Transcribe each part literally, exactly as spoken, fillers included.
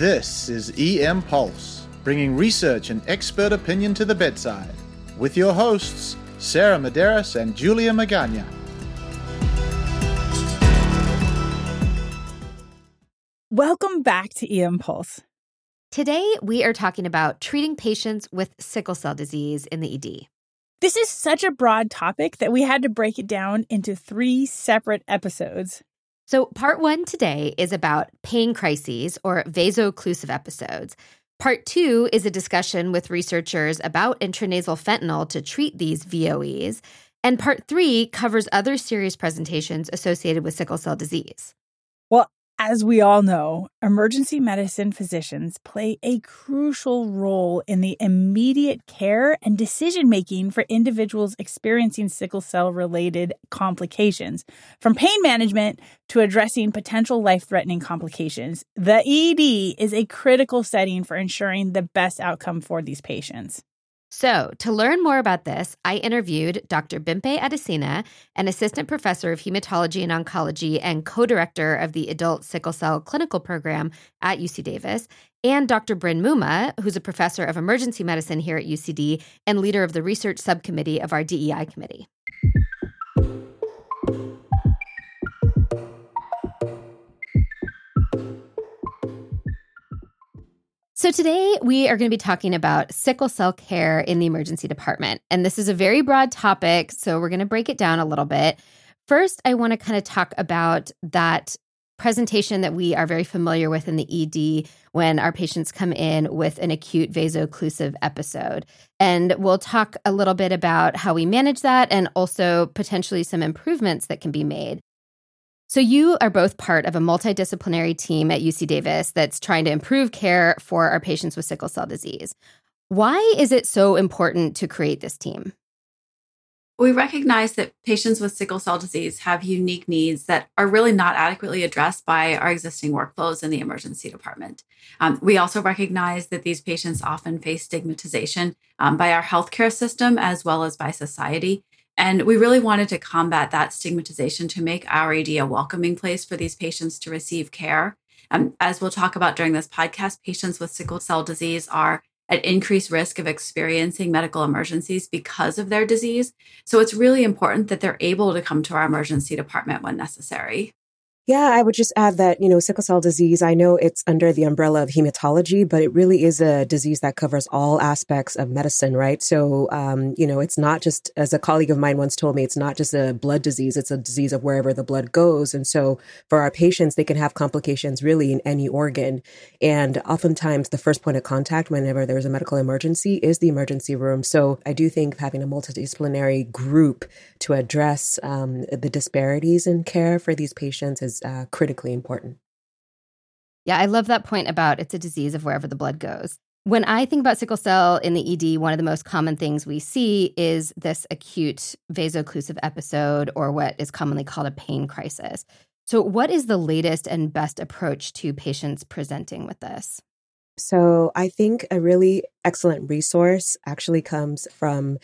This is E M Pulse, bringing research and expert opinion to the bedside, with your hosts, Sarah Medeiros and Julia Magaña. Welcome back to E M Pulse. Today, we are talking about treating patients with sickle cell disease in the E D. This is such a broad topic that we had to break it down into three separate episodes. So part one today is about pain crises or vaso-occlusive episodes. Part two is a discussion with researchers about intranasal fentanyl to treat these V O Es. And part three covers other serious presentations associated with sickle cell disease. Well, as we all know, emergency medicine physicians play a crucial role in the immediate care and decision-making for individuals experiencing sickle cell-related complications, from pain management to addressing potential life-threatening complications. The E D is a critical setting for ensuring the best outcome for these patients. So, to learn more about this, I interviewed Doctor Oyebimpe Adesina, an assistant professor of hematology and oncology and co-director of the Adult Sickle Cell Clinical Program at U C Davis, and Doctor Bryn Mumma, who's a professor of emergency medicine here at U C D and leader of the research subcommittee of our D E I committee. So today we are going to be talking about sickle cell care in the emergency department. And this is a very broad topic, so we're going to break it down a little bit. First, I want to kind of talk about that presentation that we are very familiar with in the E D when our patients come in with an acute vaso-occlusive episode. And we'll talk a little bit about how we manage that and also potentially some improvements that can be made. So you are both part of a multidisciplinary team at U C Davis that's trying to improve care for our patients with sickle cell disease. Why is it so important to create this team? We recognize that patients with sickle cell disease have unique needs that are really not adequately addressed by our existing workflows in the emergency department. Um, we also recognize that these patients often face stigmatization um, by our healthcare system as well as by society. And we really wanted to combat that stigmatization to make our E D a welcoming place for these patients to receive care. Um, as we'll talk about during this podcast, patients with sickle cell disease are at increased risk of experiencing medical emergencies because of their disease. So it's really important that they're able to come to our emergency department when necessary. Yeah, I would just add that, you know, sickle cell disease, I know it's under the umbrella of hematology, but it really is a disease that covers all aspects of medicine, right? So, um, you know, it's not just, as a colleague of mine once told me, it's not just a blood disease, it's a disease of wherever the blood goes. And so for our patients, they can have complications really in any organ. And oftentimes the first point of contact whenever there's a medical emergency is the emergency room. So I do think having a multidisciplinary group to address um, the disparities in care for these patients is Uh, critically important. Yeah, I love that point about it's a disease of wherever the blood goes. When I think about sickle cell in the E D, one of the most common things we see is this acute vaso-occlusive episode, or what is commonly called a pain crisis. So what is the latest and best approach to patients presenting with this? So I think a really excellent resource actually comes from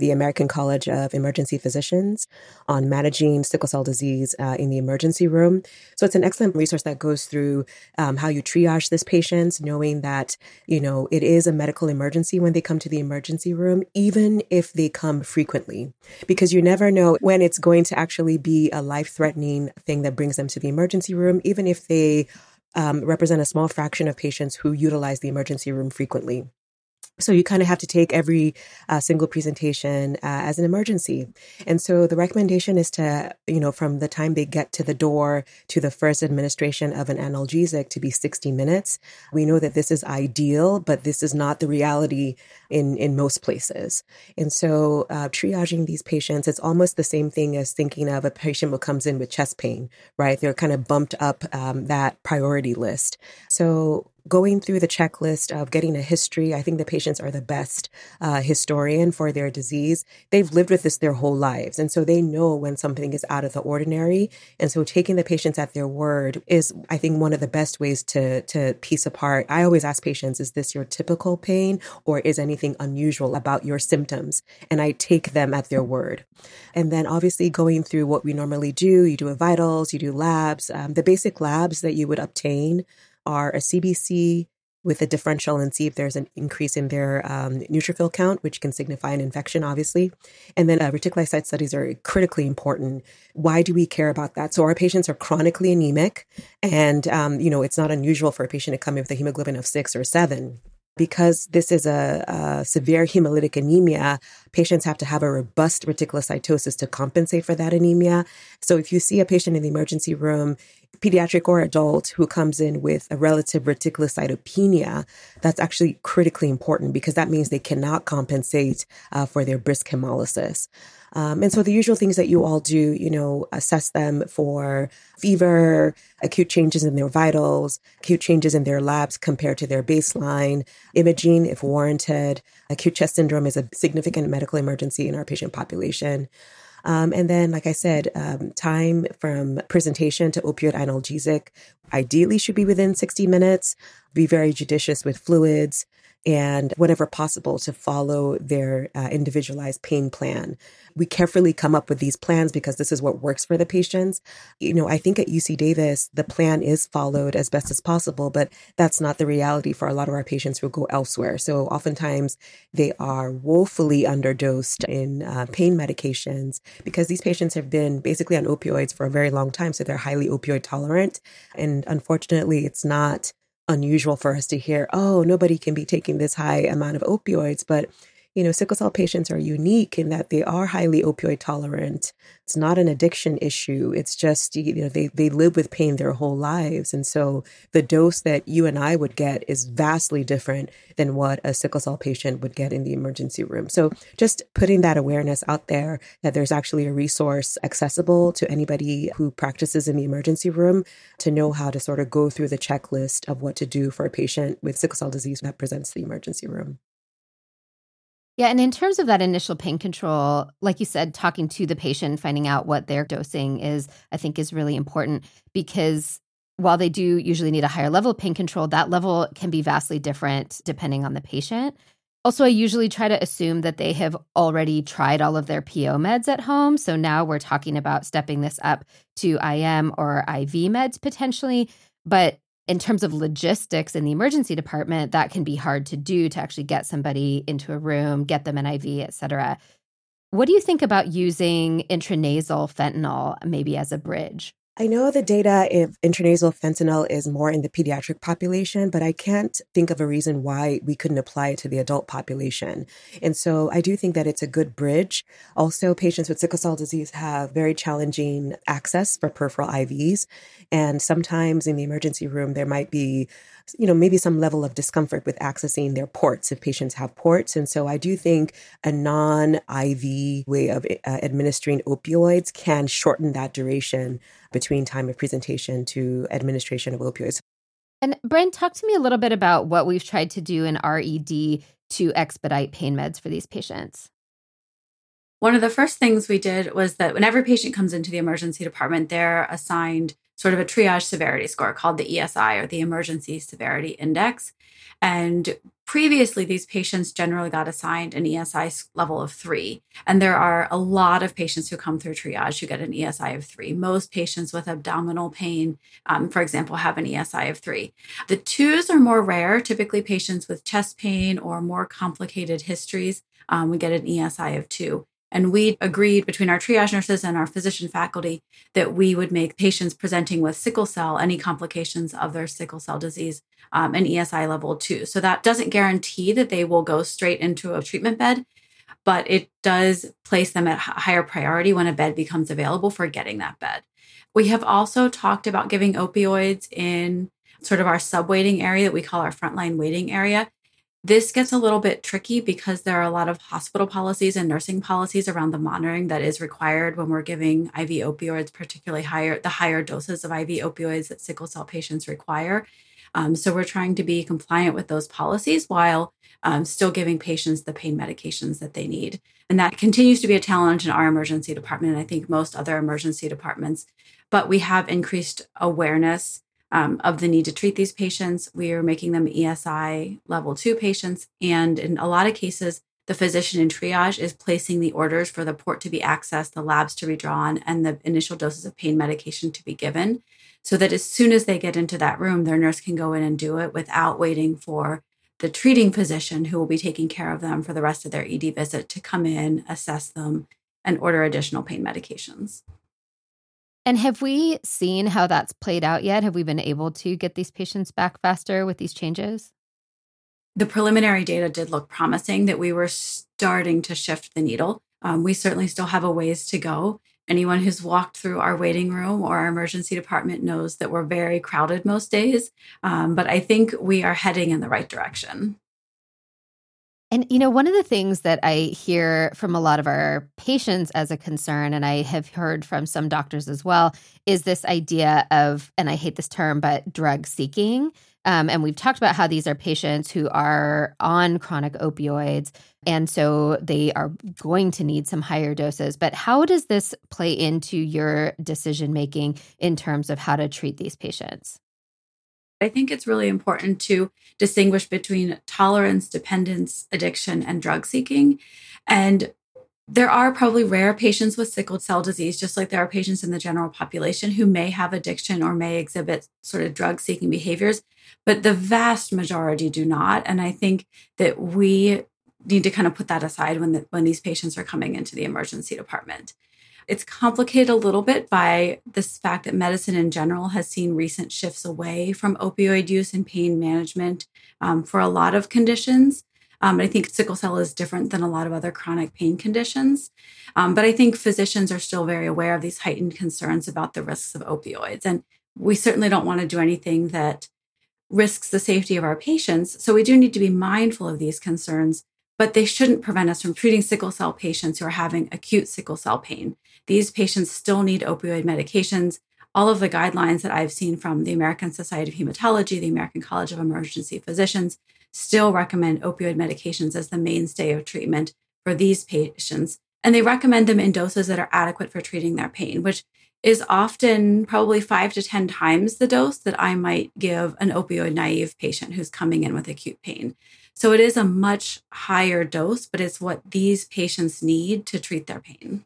the American College of Emergency Physicians on managing sickle cell disease uh, in the emergency room. So it's an excellent resource that goes through um, how you triage this patient, knowing that, you know, it is a medical emergency when they come to the emergency room, even if they come frequently, because you never know when it's going to actually be a life-threatening thing that brings them to the emergency room, even if they um, represent a small fraction of patients who utilize the emergency room frequently. So you kind of have to take every uh, single presentation uh, as an emergency. And so the recommendation is to, you know, from the time they get to the door to the first administration of an analgesic to be sixty minutes. We know that this is ideal, but this is not the reality in, in most places. And so uh, triaging these patients, it's almost the same thing as thinking of a patient who comes in with chest pain, right? They're kind of bumped up um, that priority list. So going through the checklist of getting a history, I think the patients are the best uh, historian for their disease. They've lived with this their whole lives. And so they know when something is out of the ordinary. And so taking the patients at their word is, I think, one of the best ways to, to piece apart. I always ask patients, is this your typical pain or is anything unusual about your symptoms? And I take them at their word. And then obviously going through what we normally do, you do a vitals, you do labs, um, the basic labs that you would obtain are a C B C with a differential and see if there's an increase in their um, neutrophil count, which can signify an infection, obviously. And then uh, reticulocyte studies are critically important. Why do we care about that? So our patients are chronically anemic, and um, you know it's not unusual for a patient to come in with a hemoglobin of six or seven. Because this is a, a severe hemolytic anemia, patients have to have a robust reticulocytosis to compensate for that anemia. So if you see a patient in the emergency room, pediatric or adult, who comes in with a relative reticulocytopenia, that's actually critically important because that means they cannot compensate uh, for their brisk hemolysis. Um, and so the usual things that you all do, you know, assess them for fever, acute changes in their vitals, acute changes in their labs compared to their baseline, imaging if warranted. Acute chest syndrome is a significant medical emergency in our patient population. Um, and then, like I said, um, time from presentation to opioid analgesic ideally should be within sixty minutes. Be very judicious with fluids, and whenever possible to follow their uh, individualized pain plan. We carefully come up with these plans because this is what works for the patients. You know, I think at U C Davis, the plan is followed as best as possible, but that's not the reality for a lot of our patients who go elsewhere. So oftentimes they are woefully underdosed in uh, pain medications because these patients have been basically on opioids for a very long time. So they're highly opioid tolerant. And unfortunately, it's not unusual for us to hear, oh, nobody can be taking this high amount of opioids. But, you know, sickle cell patients are unique in that they are highly opioid tolerant. It's not an addiction issue. It's just, you know, they, they live with pain their whole lives. And so the dose that you and I would get is vastly different than what a sickle cell patient would get in the emergency room. So just putting that awareness out there that there's actually a resource accessible to anybody who practices in the emergency room to know how to sort of go through the checklist of what to do for a patient with sickle cell disease that presents the emergency room. Yeah. And in terms of that initial pain control, like you said, talking to the patient, finding out what their dosing is, I think is really important because while they do usually need a higher level of pain control, that level can be vastly different depending on the patient. Also, I usually try to assume that they have already tried all of their P O meds at home. So now we're talking about stepping this up to I M or I V meds potentially. But in terms of logistics in the emergency department, that can be hard to do, to actually get somebody into a room, get them an I V, et cetera. What do you think about using intranasal fentanyl maybe as a bridge? I know the data if intranasal fentanyl is more in the pediatric population, but I can't think of a reason why we couldn't apply it to the adult population. And so I do think that it's a good bridge. Also, patients with sickle cell disease have very challenging access for peripheral I Vs. And sometimes in the emergency room, there might be, you know, maybe some level of discomfort with accessing their ports if patients have ports. And so I do think a non-I V way of uh, administering opioids can shorten that duration between time of presentation to administration of opioids. And Bryn, talk to me a little bit about what we've tried to do in our E D to expedite pain meds for these patients. One of the first things we did was that whenever a patient comes into the emergency department, they're assigned sort of a triage severity score called the E S I, or the Emergency Severity Index. And previously, these patients generally got assigned an E S I level of three. And there are a lot of patients who come through triage who get an E S I of three. Most patients with abdominal pain, um, for example, have an E S I of three. The twos are more rare. Typically, patients with chest pain or more complicated histories um, would get an E S I of two. And we agreed between our triage nurses and our physician faculty that we would make patients presenting with sickle cell, any complications of their sickle cell disease, um, an E S I level two. So that doesn't guarantee that they will go straight into a treatment bed, but it does place them at higher priority when a bed becomes available for getting that bed. We have also talked about giving opioids in sort of our subwaiting area that we call our frontline waiting area. This gets a little bit tricky because there are a lot of hospital policies and nursing policies around the monitoring that is required when we're giving I V opioids, particularly higher the higher doses of I V opioids that sickle cell patients require. Um, so we're trying to be compliant with those policies while um, still giving patients the pain medications that they need. And that continues to be a challenge in our emergency department, and I think most other emergency departments. But we have increased awareness Um, of the need to treat these patients. We are making them E S I level two patients. And in a lot of cases, The physician in triage is placing the orders for the port to be accessed, the labs to be drawn, and the initial doses of pain medication to be given, so that as soon as they get into that room, their nurse can go in and do it without waiting for the treating physician who will be taking care of them for the rest of their E D visit to come in, assess them, and order additional pain medications. And have we seen how that's played out yet? Have we been able to get these patients back faster with these changes? The preliminary data did look promising that we were starting to shift the needle. Um, we certainly still have a ways to go. Anyone who's walked through our waiting room or our emergency department knows that we're very crowded most days. Um, but I think we are heading in the right direction. And, you know, one of the things that I hear from a lot of our patients as a concern, and I have heard from some doctors as well, is this idea of, and I hate this term, but drug seeking. Um, and we've talked about how these are patients who are on chronic opioids, and so they are going to need some higher doses. But how does this play into your decision-making in terms of how to treat these patients? I think it's really important to distinguish between tolerance, dependence, addiction, and drug seeking. And there are probably rare patients with sickle cell disease, just like there are patients in the general population who may have addiction or may exhibit sort of drug seeking behaviors, but the vast majority do not. And I think that we need to kind of put that aside when the, when these patients are coming into the emergency department. It's complicated a little bit by this fact that medicine in general has seen recent shifts away from opioid use and pain management um, for a lot of conditions. Um, I think sickle cell is different than a lot of other chronic pain conditions. Um, but I think physicians are still very aware of these heightened concerns about the risks of opioids. And we certainly don't want to do anything that risks the safety of our patients. So we do need to be mindful of these concerns, but they shouldn't prevent us from treating sickle cell patients who are having acute sickle cell pain. These patients still need opioid medications. All of the guidelines that I've seen from the American Society of Hematology, the American College of Emergency Physicians, still recommend opioid medications as the mainstay of treatment for these patients. And they recommend them in doses that are adequate for treating their pain, which is often probably five to ten times the dose that I might give an opioid naive patient who's coming in with acute pain. So it is a much higher dose, but it's what these patients need to treat their pain.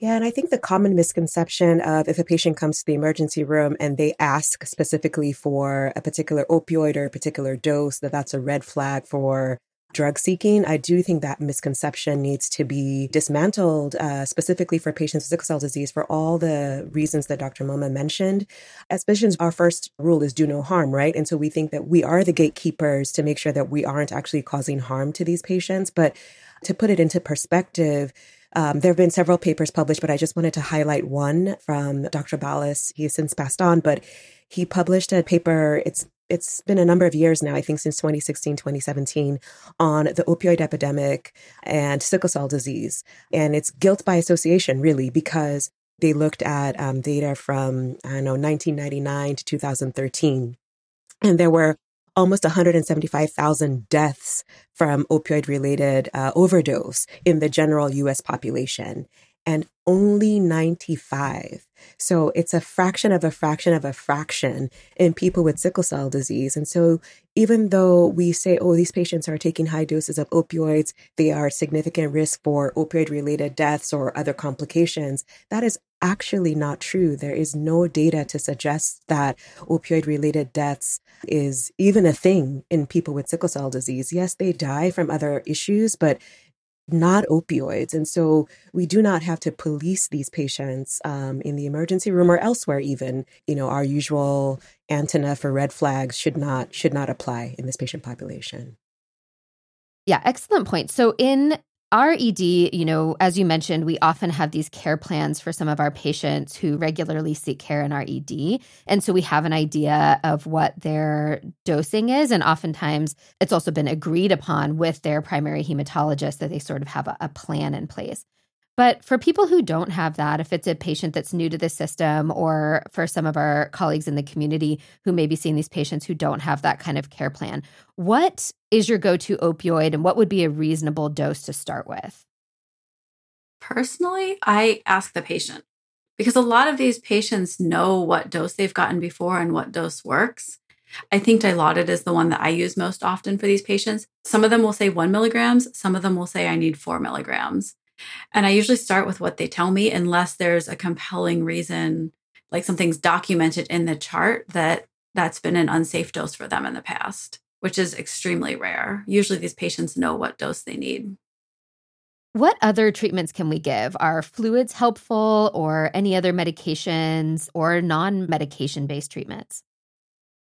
Yeah, and I think the common misconception of if a patient comes to the emergency room and they ask specifically for a particular opioid or a particular dose, that that's a red flag for drug seeking. I do think that misconception needs to be dismantled, uh, specifically for patients with sickle cell disease, for all the reasons that Doctor Mumma mentioned. As physicians, our first rule is do no harm, right? And so we think that we are the gatekeepers to make sure that we aren't actually causing harm to these patients. But to put it into perspective, Um, there have been several papers published, but I just wanted to highlight one from Doctor Ballas. He has since passed on, but he published a paper. It's It's been a number of years now, I think since twenty sixteen, twenty seventeen, on the opioid epidemic and sickle cell disease. And it's guilt by association, really, because they looked at um, data from, I don't know, nineteen ninety-nine to twenty thirteen. And there were almost one hundred seventy-five thousand deaths from opioid-related uh, overdose in the general U S population, and only ninety-five. So it's a fraction of a fraction of a fraction in people with sickle cell disease. And so even though we say, oh, these patients are taking high doses of opioids, they are at significant risk for opioid-related deaths or other complications, that is actually not true. There is no data to suggest that opioid-related deaths is even a thing in people with sickle cell disease. Yes, they die from other issues, but not opioids. And so we do not have to police these patients um, in the emergency room or elsewhere even. You know, our usual antenna for red flags should not should not apply in this patient population. Yeah, excellent point. So in our E D, you know, as you mentioned, we often have these care plans for some of our patients who regularly seek care in our E D. And so we have an idea of what their dosing is. And oftentimes it's also been agreed upon with their primary hematologist that they sort of have a, a plan in place. But for people who don't have that, if it's a patient that's new to the system, or for some of our colleagues in the community who may be seeing these patients who don't have that kind of care plan, what is your go-to opioid and what would be a reasonable dose to start with? Personally, I ask the patient, because a lot of these patients know what dose they've gotten before and what dose works. I think Dilaudid is the one that I use most often for these patients. Some of them will say one milligrams. Some of them will say I need four milligrams. And I usually start with what they tell me unless there's a compelling reason, like something's documented in the chart that that's been an unsafe dose for them in the past, which is extremely rare. Usually these patients know what dose they need. What other treatments can we give? Are fluids helpful or any other medications or non-medication-based treatments?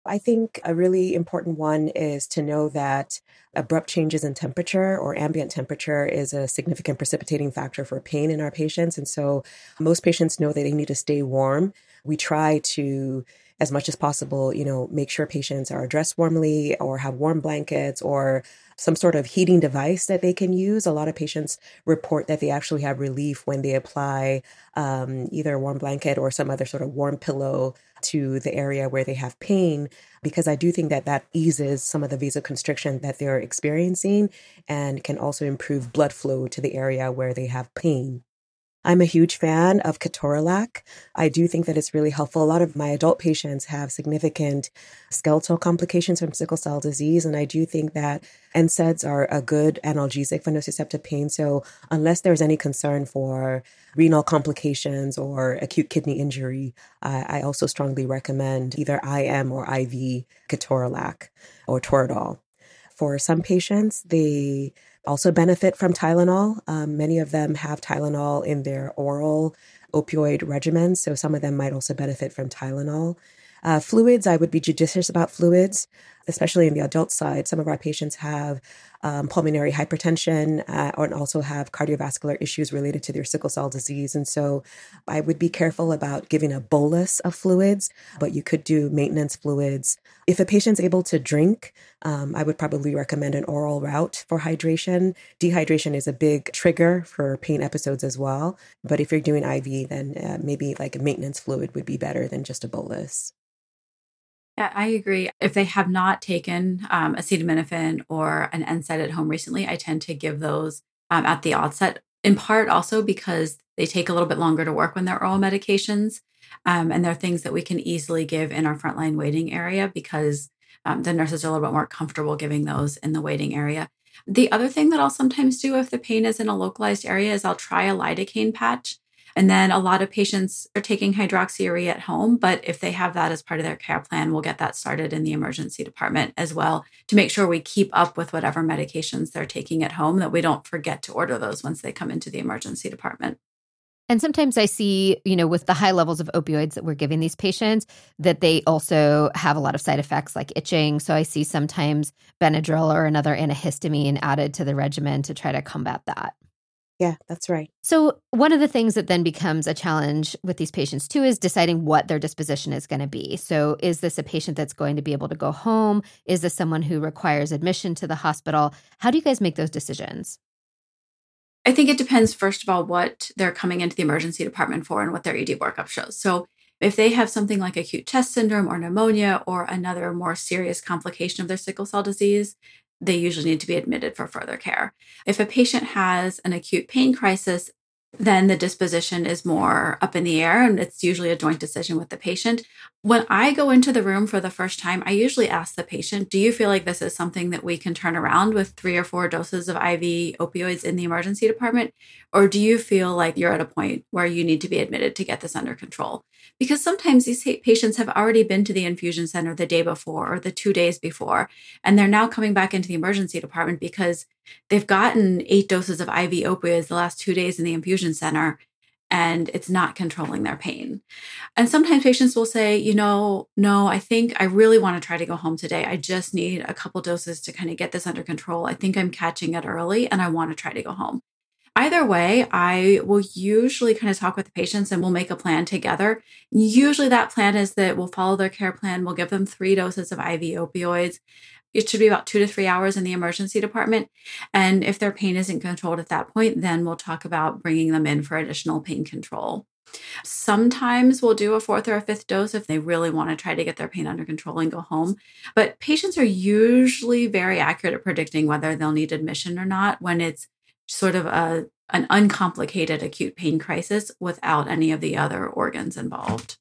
I think a really important one is to know that abrupt changes in temperature or ambient temperature is a significant precipitating factor for pain in our patients. And so most patients know that they need to stay warm. We try to, as much as possible, you know, make sure patients are dressed warmly or have warm blankets or some sort of heating device that they can use. A lot of patients report that they actually have relief when they apply um, either a warm blanket or some other sort of warm pillow to the area where they have pain, because I do think that that eases some of the vasoconstriction that they're experiencing and can also improve blood flow to the area where they have pain. I'm a huge fan of Ketorolac. I do think that it's really helpful. A lot of my adult patients have significant skeletal complications from sickle cell disease, and I do think that N SAIDs are a good analgesic for nociceptive pain. So unless there's any concern for renal complications or acute kidney injury, uh, I also strongly recommend either I M or I V Ketorolac or Toradol. For some patients, they also benefit from Tylenol. Um, many of them have Tylenol in their oral opioid regimen, so some of them might also benefit from Tylenol. Uh, fluids, I would be judicious about fluids, especially in the adult side. Some of our patients have um, pulmonary hypertension uh, and also have cardiovascular issues related to their sickle cell disease. And so I would be careful about giving a bolus of fluids, but you could do maintenance fluids. If a patient's able to drink, um, I would probably recommend an oral route for hydration. Dehydration is a big trigger for pain episodes as well. But if you're doing I V, then uh, maybe like a maintenance fluid would be better than just a bolus. Yeah, I agree. If they have not taken um, acetaminophen or an N SAID at home recently, I tend to give those um, at the outset, in part also because they take a little bit longer to work when they're oral medications. Um, and they're things that we can easily give in our frontline waiting area because um, the nurses are a little bit more comfortable giving those in the waiting area. The other thing that I'll sometimes do if the pain is in a localized area is I'll try a lidocaine patch. And then a lot of patients are taking hydroxyurea at home, but if they have that as part of their care plan, we'll get that started in the emergency department as well to make sure we keep up with whatever medications they're taking at home, that we don't forget to order those once they come into the emergency department. And sometimes I see, you know, with the high levels of opioids that we're giving these patients, that they also have a lot of side effects like itching. So I see sometimes Benadryl or another antihistamine added to the regimen to try to combat that. Yeah, that's right. So one of the things that then becomes a challenge with these patients too is deciding what their disposition is going to be. So is this a patient that's going to be able to go home? Is this someone who requires admission to the hospital? How do you guys make those decisions? I think it depends, first of all, what they're coming into the emergency department for and what their E D workup shows. So if they have something like acute chest syndrome or pneumonia or another more serious complication of their sickle cell disease, they usually need to be admitted for further care. If a patient has an acute pain crisis, then the disposition is more up in the air, and it's usually a joint decision with the patient. When I go into the room for the first time, I usually ask the patient, do you feel like this is something that we can turn around with three or four doses of I V opioids in the emergency department? Or do you feel like you're at a point where you need to be admitted to get this under control? Because sometimes these patients have already been to the infusion center the day before or the two days before, and they're now coming back into the emergency department because they've gotten eight doses of I V opioids the last two days in the infusion center, and it's not controlling their pain. And sometimes patients will say, you know, no, I think I really want to try to go home today. I just need a couple doses to kind of get this under control. I think I'm catching it early, and I want to try to go home. Either way, I will usually kind of talk with the patients and we'll make a plan together. Usually that plan is that we'll follow their care plan. We'll give them three doses of I V opioids. It should be about two to three hours in the emergency department. And if their pain isn't controlled at that point, then we'll talk about bringing them in for additional pain control. Sometimes we'll do a fourth or a fifth dose if they really want to try to get their pain under control and go home. But patients are usually very accurate at predicting whether they'll need admission or not when it's sort of a an uncomplicated acute pain crisis without any of the other organs involved.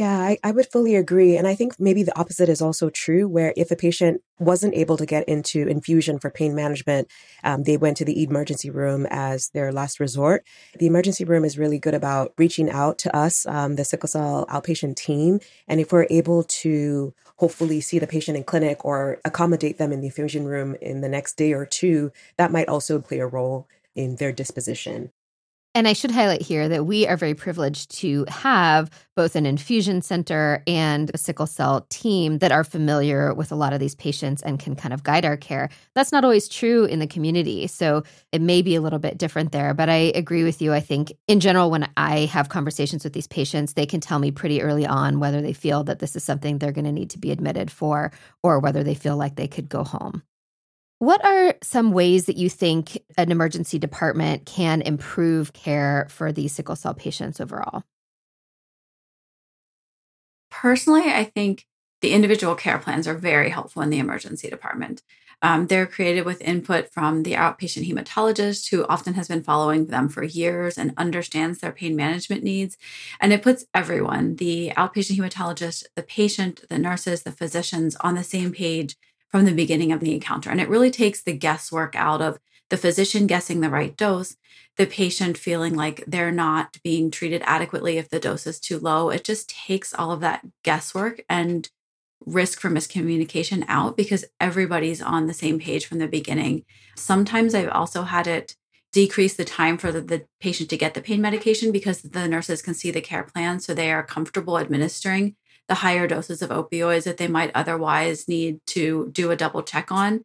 Yeah, I, I would fully agree. And I think maybe the opposite is also true, where if a patient wasn't able to get into infusion for pain management, um, they went to the emergency room as their last resort. The emergency room is really good about reaching out to us, um, the sickle cell outpatient team. And if we're able to hopefully see the patient in clinic or accommodate them in the infusion room in the next day or two, that might also play a role in their disposition. And I should highlight here that we are very privileged to have both an infusion center and a sickle cell team that are familiar with a lot of these patients and can kind of guide our care. That's not always true in the community. So it may be a little bit different there, but I agree with you. I think in general, when I have conversations with these patients, they can tell me pretty early on whether they feel that this is something they're going to need to be admitted for or whether they feel like they could go home. What are some ways that you think an emergency department can improve care for these sickle cell patients overall? Personally, I think the individual care plans are very helpful in the emergency department. Um, they're created with input from the outpatient hematologist, who often has been following them for years and understands their pain management needs. And it puts everyone, the outpatient hematologist, the patient, the nurses, the physicians, on the same page from the beginning of the encounter. And it really takes the guesswork out of the physician guessing the right dose, the patient feeling like they're not being treated adequately if the dose is too low. It just takes all of that guesswork and risk for miscommunication out because everybody's on the same page from the beginning. Sometimes I've also had it decrease the time for the, the patient to get the pain medication because the nurses can see the care plan, so they are comfortable administering the higher doses of opioids that they might otherwise need to do a double check on.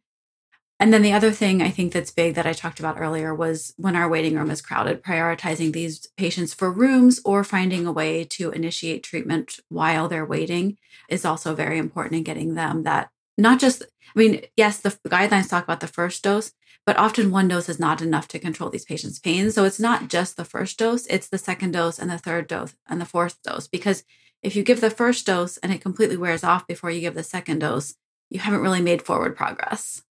And then the other thing I think that's big that I talked about earlier was when our waiting room is crowded, prioritizing these patients for rooms or finding a way to initiate treatment while they're waiting is also very important in getting them that not just, I mean, yes, the guidelines talk about the first dose, but often one dose is not enough to control these patients' pain. So it's not just the first dose, it's the second dose and the third dose and the fourth dose, because if you give the first dose and it completely wears off before you give the second dose, you haven't really made forward progress.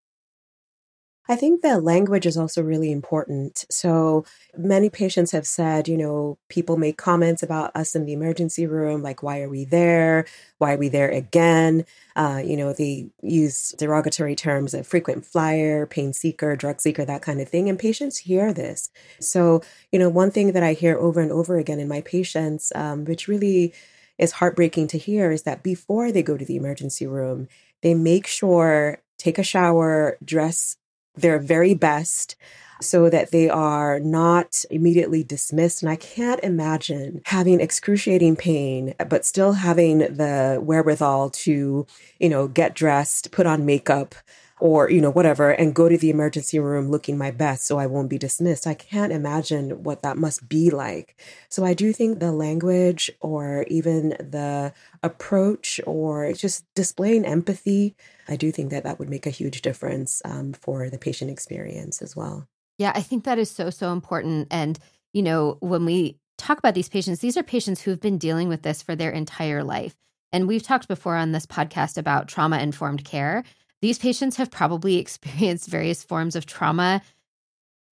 I think the language is also really important. So many patients have said, you know, people make comments about us in the emergency room, like, why are we there? Why are we there again? Uh, you know, they use derogatory terms of frequent flyer, pain seeker, drug seeker, that kind of thing. And patients hear this. So, you know, one thing that I hear over and over again in my patients, um, which really it's heartbreaking to hear, is that before they go to the emergency room, they make sure, take a shower, dress their very best so that they are not immediately dismissed. And I can't imagine having excruciating pain, but still having the wherewithal to, you know, get dressed, put on makeup, or, you know, whatever, and go to the emergency room looking my best so I won't be dismissed. I can't imagine what that must be like. So I do think the language or even the approach or just displaying empathy, I do think that that would make a huge difference um, for the patient experience as well. Yeah, I think that is so, so important. And, you know, when we talk about these patients, these are patients who've been dealing with this for their entire life. And we've talked before on this podcast about trauma-informed care. These patients have probably experienced various forms of trauma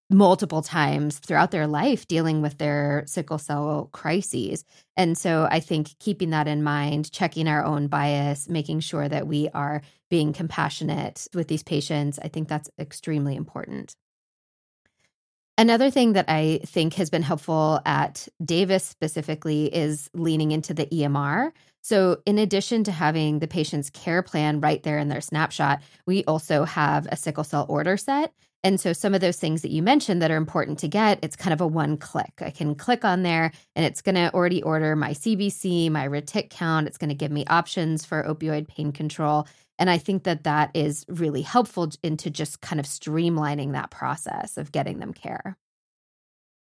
multiple times throughout their life dealing with their sickle cell crises. And so I think keeping that in mind, checking our own bias, making sure that we are being compassionate with these patients, I think that's extremely important. Another thing that I think has been helpful at Davis specifically is leaning into the E M R. So in addition to having the patient's care plan right there in their snapshot, we also have a sickle cell order set. And so some of those things that you mentioned that are important to get, it's kind of a one click. I can click on there and it's going to already order my C B C, my retic count. It's going to give me options for opioid pain control. And I think that that is really helpful into just kind of streamlining that process of getting them care.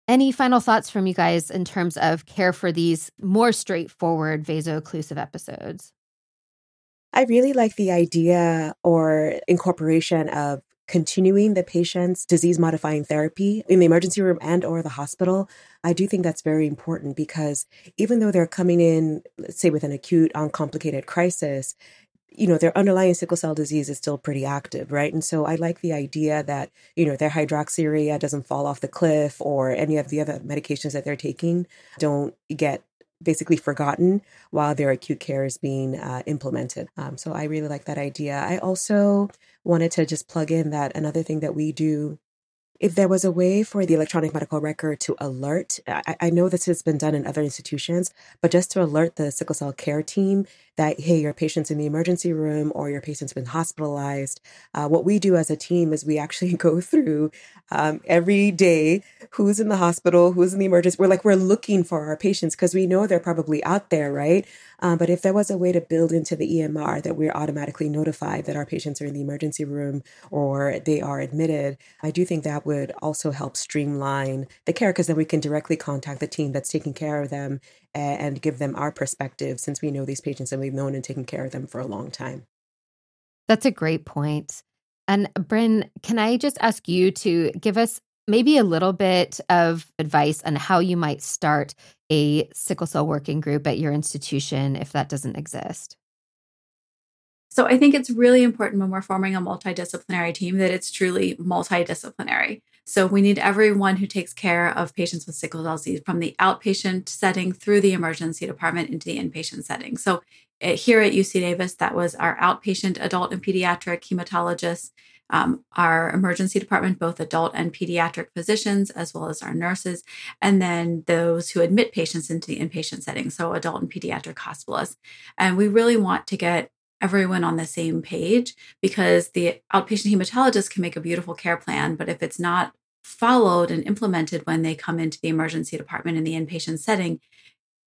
Any final thoughts from you guys in terms of care for these more straightforward vaso-occlusive episodes? I really like the idea or incorporation of continuing the patient's disease-modifying therapy in the emergency room and or the hospital. I do think that's very important because even though they're coming in, let's say, with an acute, uncomplicated crisis, you know, their underlying sickle cell disease is still pretty active, right? And so I like the idea that, you know, their hydroxyurea doesn't fall off the cliff or any of the other medications that they're taking don't get basically forgotten while their acute care is being uh, implemented. Um, so I really like that idea. I also wanted to just plug in that another thing that we do, if there was a way for the electronic medical record to alert, I, I know this has been done in other institutions, but just to alert the sickle cell care team that, hey, your patient's in the emergency room or your patient's been hospitalized. Uh, what we do as a team is we actually go through um, every day who's in the hospital, who's in the emergency. We're like, we're looking for our patients because we know they're probably out there, right? Um, but if there was a way to build into the E M R that we're automatically notified that our patients are in the emergency room or they are admitted, I do think that would also help streamline the care because then we can directly contact the team that's taking care of them and give them our perspective since we know these patients and we've known and taken care of them for a long time. That's a great point. And Bryn, can I just ask you to give us maybe a little bit of advice on how you might start a sickle cell working group at your institution if that doesn't exist? So I think it's really important when we're forming a multidisciplinary team that it's truly multidisciplinary. So we need everyone who takes care of patients with sickle cell disease from the outpatient setting through the emergency department into the inpatient setting. So here at U C Davis, that was our outpatient adult and pediatric hematologists, um, our emergency department, both adult and pediatric physicians, as well as our nurses, and then those who admit patients into the inpatient setting, so adult and pediatric hospitalists. And we really want to get everyone on the same page because the outpatient hematologist can make a beautiful care plan, but if it's not followed and implemented when they come into the emergency department in the inpatient setting,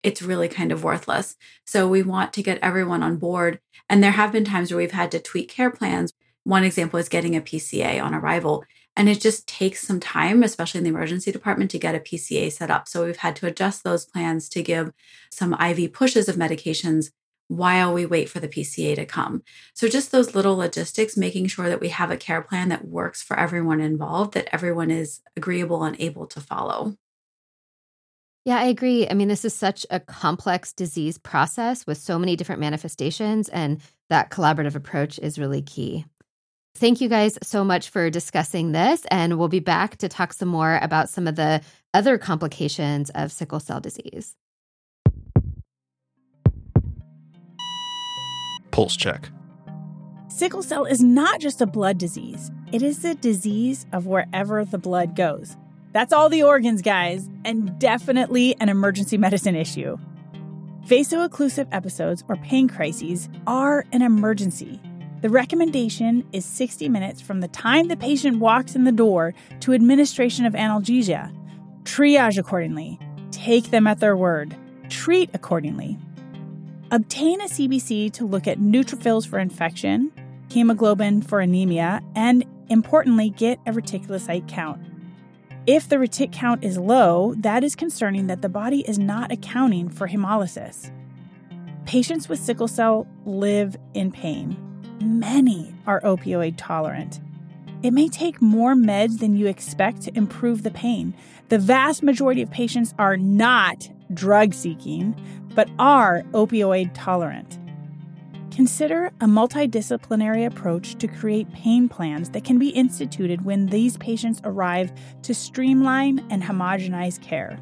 it's really kind of worthless. So we want to get everyone on board. And there have been times where we've had to tweak care plans. One example is getting a P C A on arrival. And it just takes some time, especially in the emergency department, to get a P C A set up. So we've had to adjust those plans to give some I V pushes of medications while we wait for the P C A to come. So just those little logistics, making sure that we have a care plan that works for everyone involved, that everyone is agreeable and able to follow. Yeah, I agree. I mean, this is such a complex disease process with so many different manifestations, and that collaborative approach is really key. Thank you guys so much for discussing this, and we'll be back to talk some more about some of the other complications of sickle cell disease. Pulse check. Sickle cell is not just a blood disease. It is a disease of wherever the blood goes. That's all the organs, guys, and definitely an emergency medicine issue. Vaso-occlusive episodes or pain crises are an emergency. The recommendation is sixty minutes from the time the patient walks in the door to administration of analgesia. Triage accordingly. Take them at their word. Treat accordingly. Obtain a C B C to look at neutrophils for infection, hemoglobin for anemia, and importantly, get a reticulocyte count. If the retic count is low, that is concerning that the body is not accounting for hemolysis. Patients with sickle cell live in pain. Many are opioid tolerant. It may take more meds than you expect to improve the pain. The vast majority of patients are not drug-seeking, but are opioid tolerant. Consider a multidisciplinary approach to create pain plans that can be instituted when these patients arrive to streamline and homogenize care.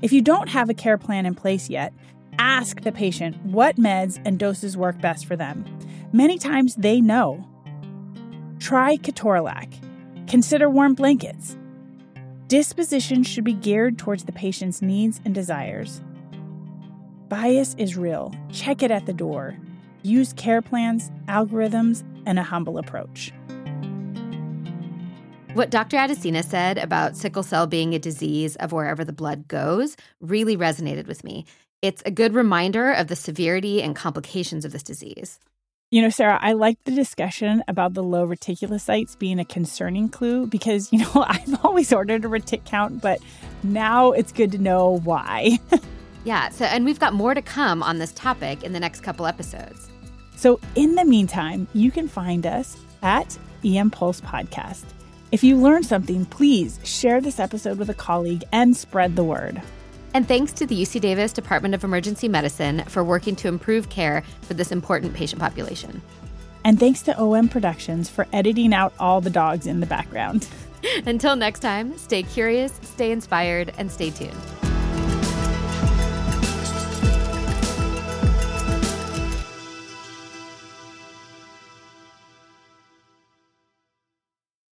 If you don't have a care plan in place yet, ask the patient what meds and doses work best for them. Many times they know. Try Ketorolac. Consider warm blankets. Disposition should be geared towards the patient's needs and desires. Bias is real. Check it at the door. Use care plans, algorithms, and a humble approach. What Doctor Adesina said about sickle cell being a disease of wherever the blood goes really resonated with me. It's a good reminder of the severity and complications of this disease. You know, Sarah, I like the discussion about the low reticulocytes being a concerning clue because, you know, I've always ordered a retic count, but now it's good to know why. Yeah, so and we've got more to come on this topic in the next couple episodes. So in the meantime, you can find us at E M Pulse Podcast. If you learned something, please share this episode with a colleague and spread the word. And thanks to the U C Davis Department of Emergency Medicine for working to improve care for this important patient population. And thanks to O M Productions for editing out all the dogs in the background. Until next time, stay curious, stay inspired, and stay tuned.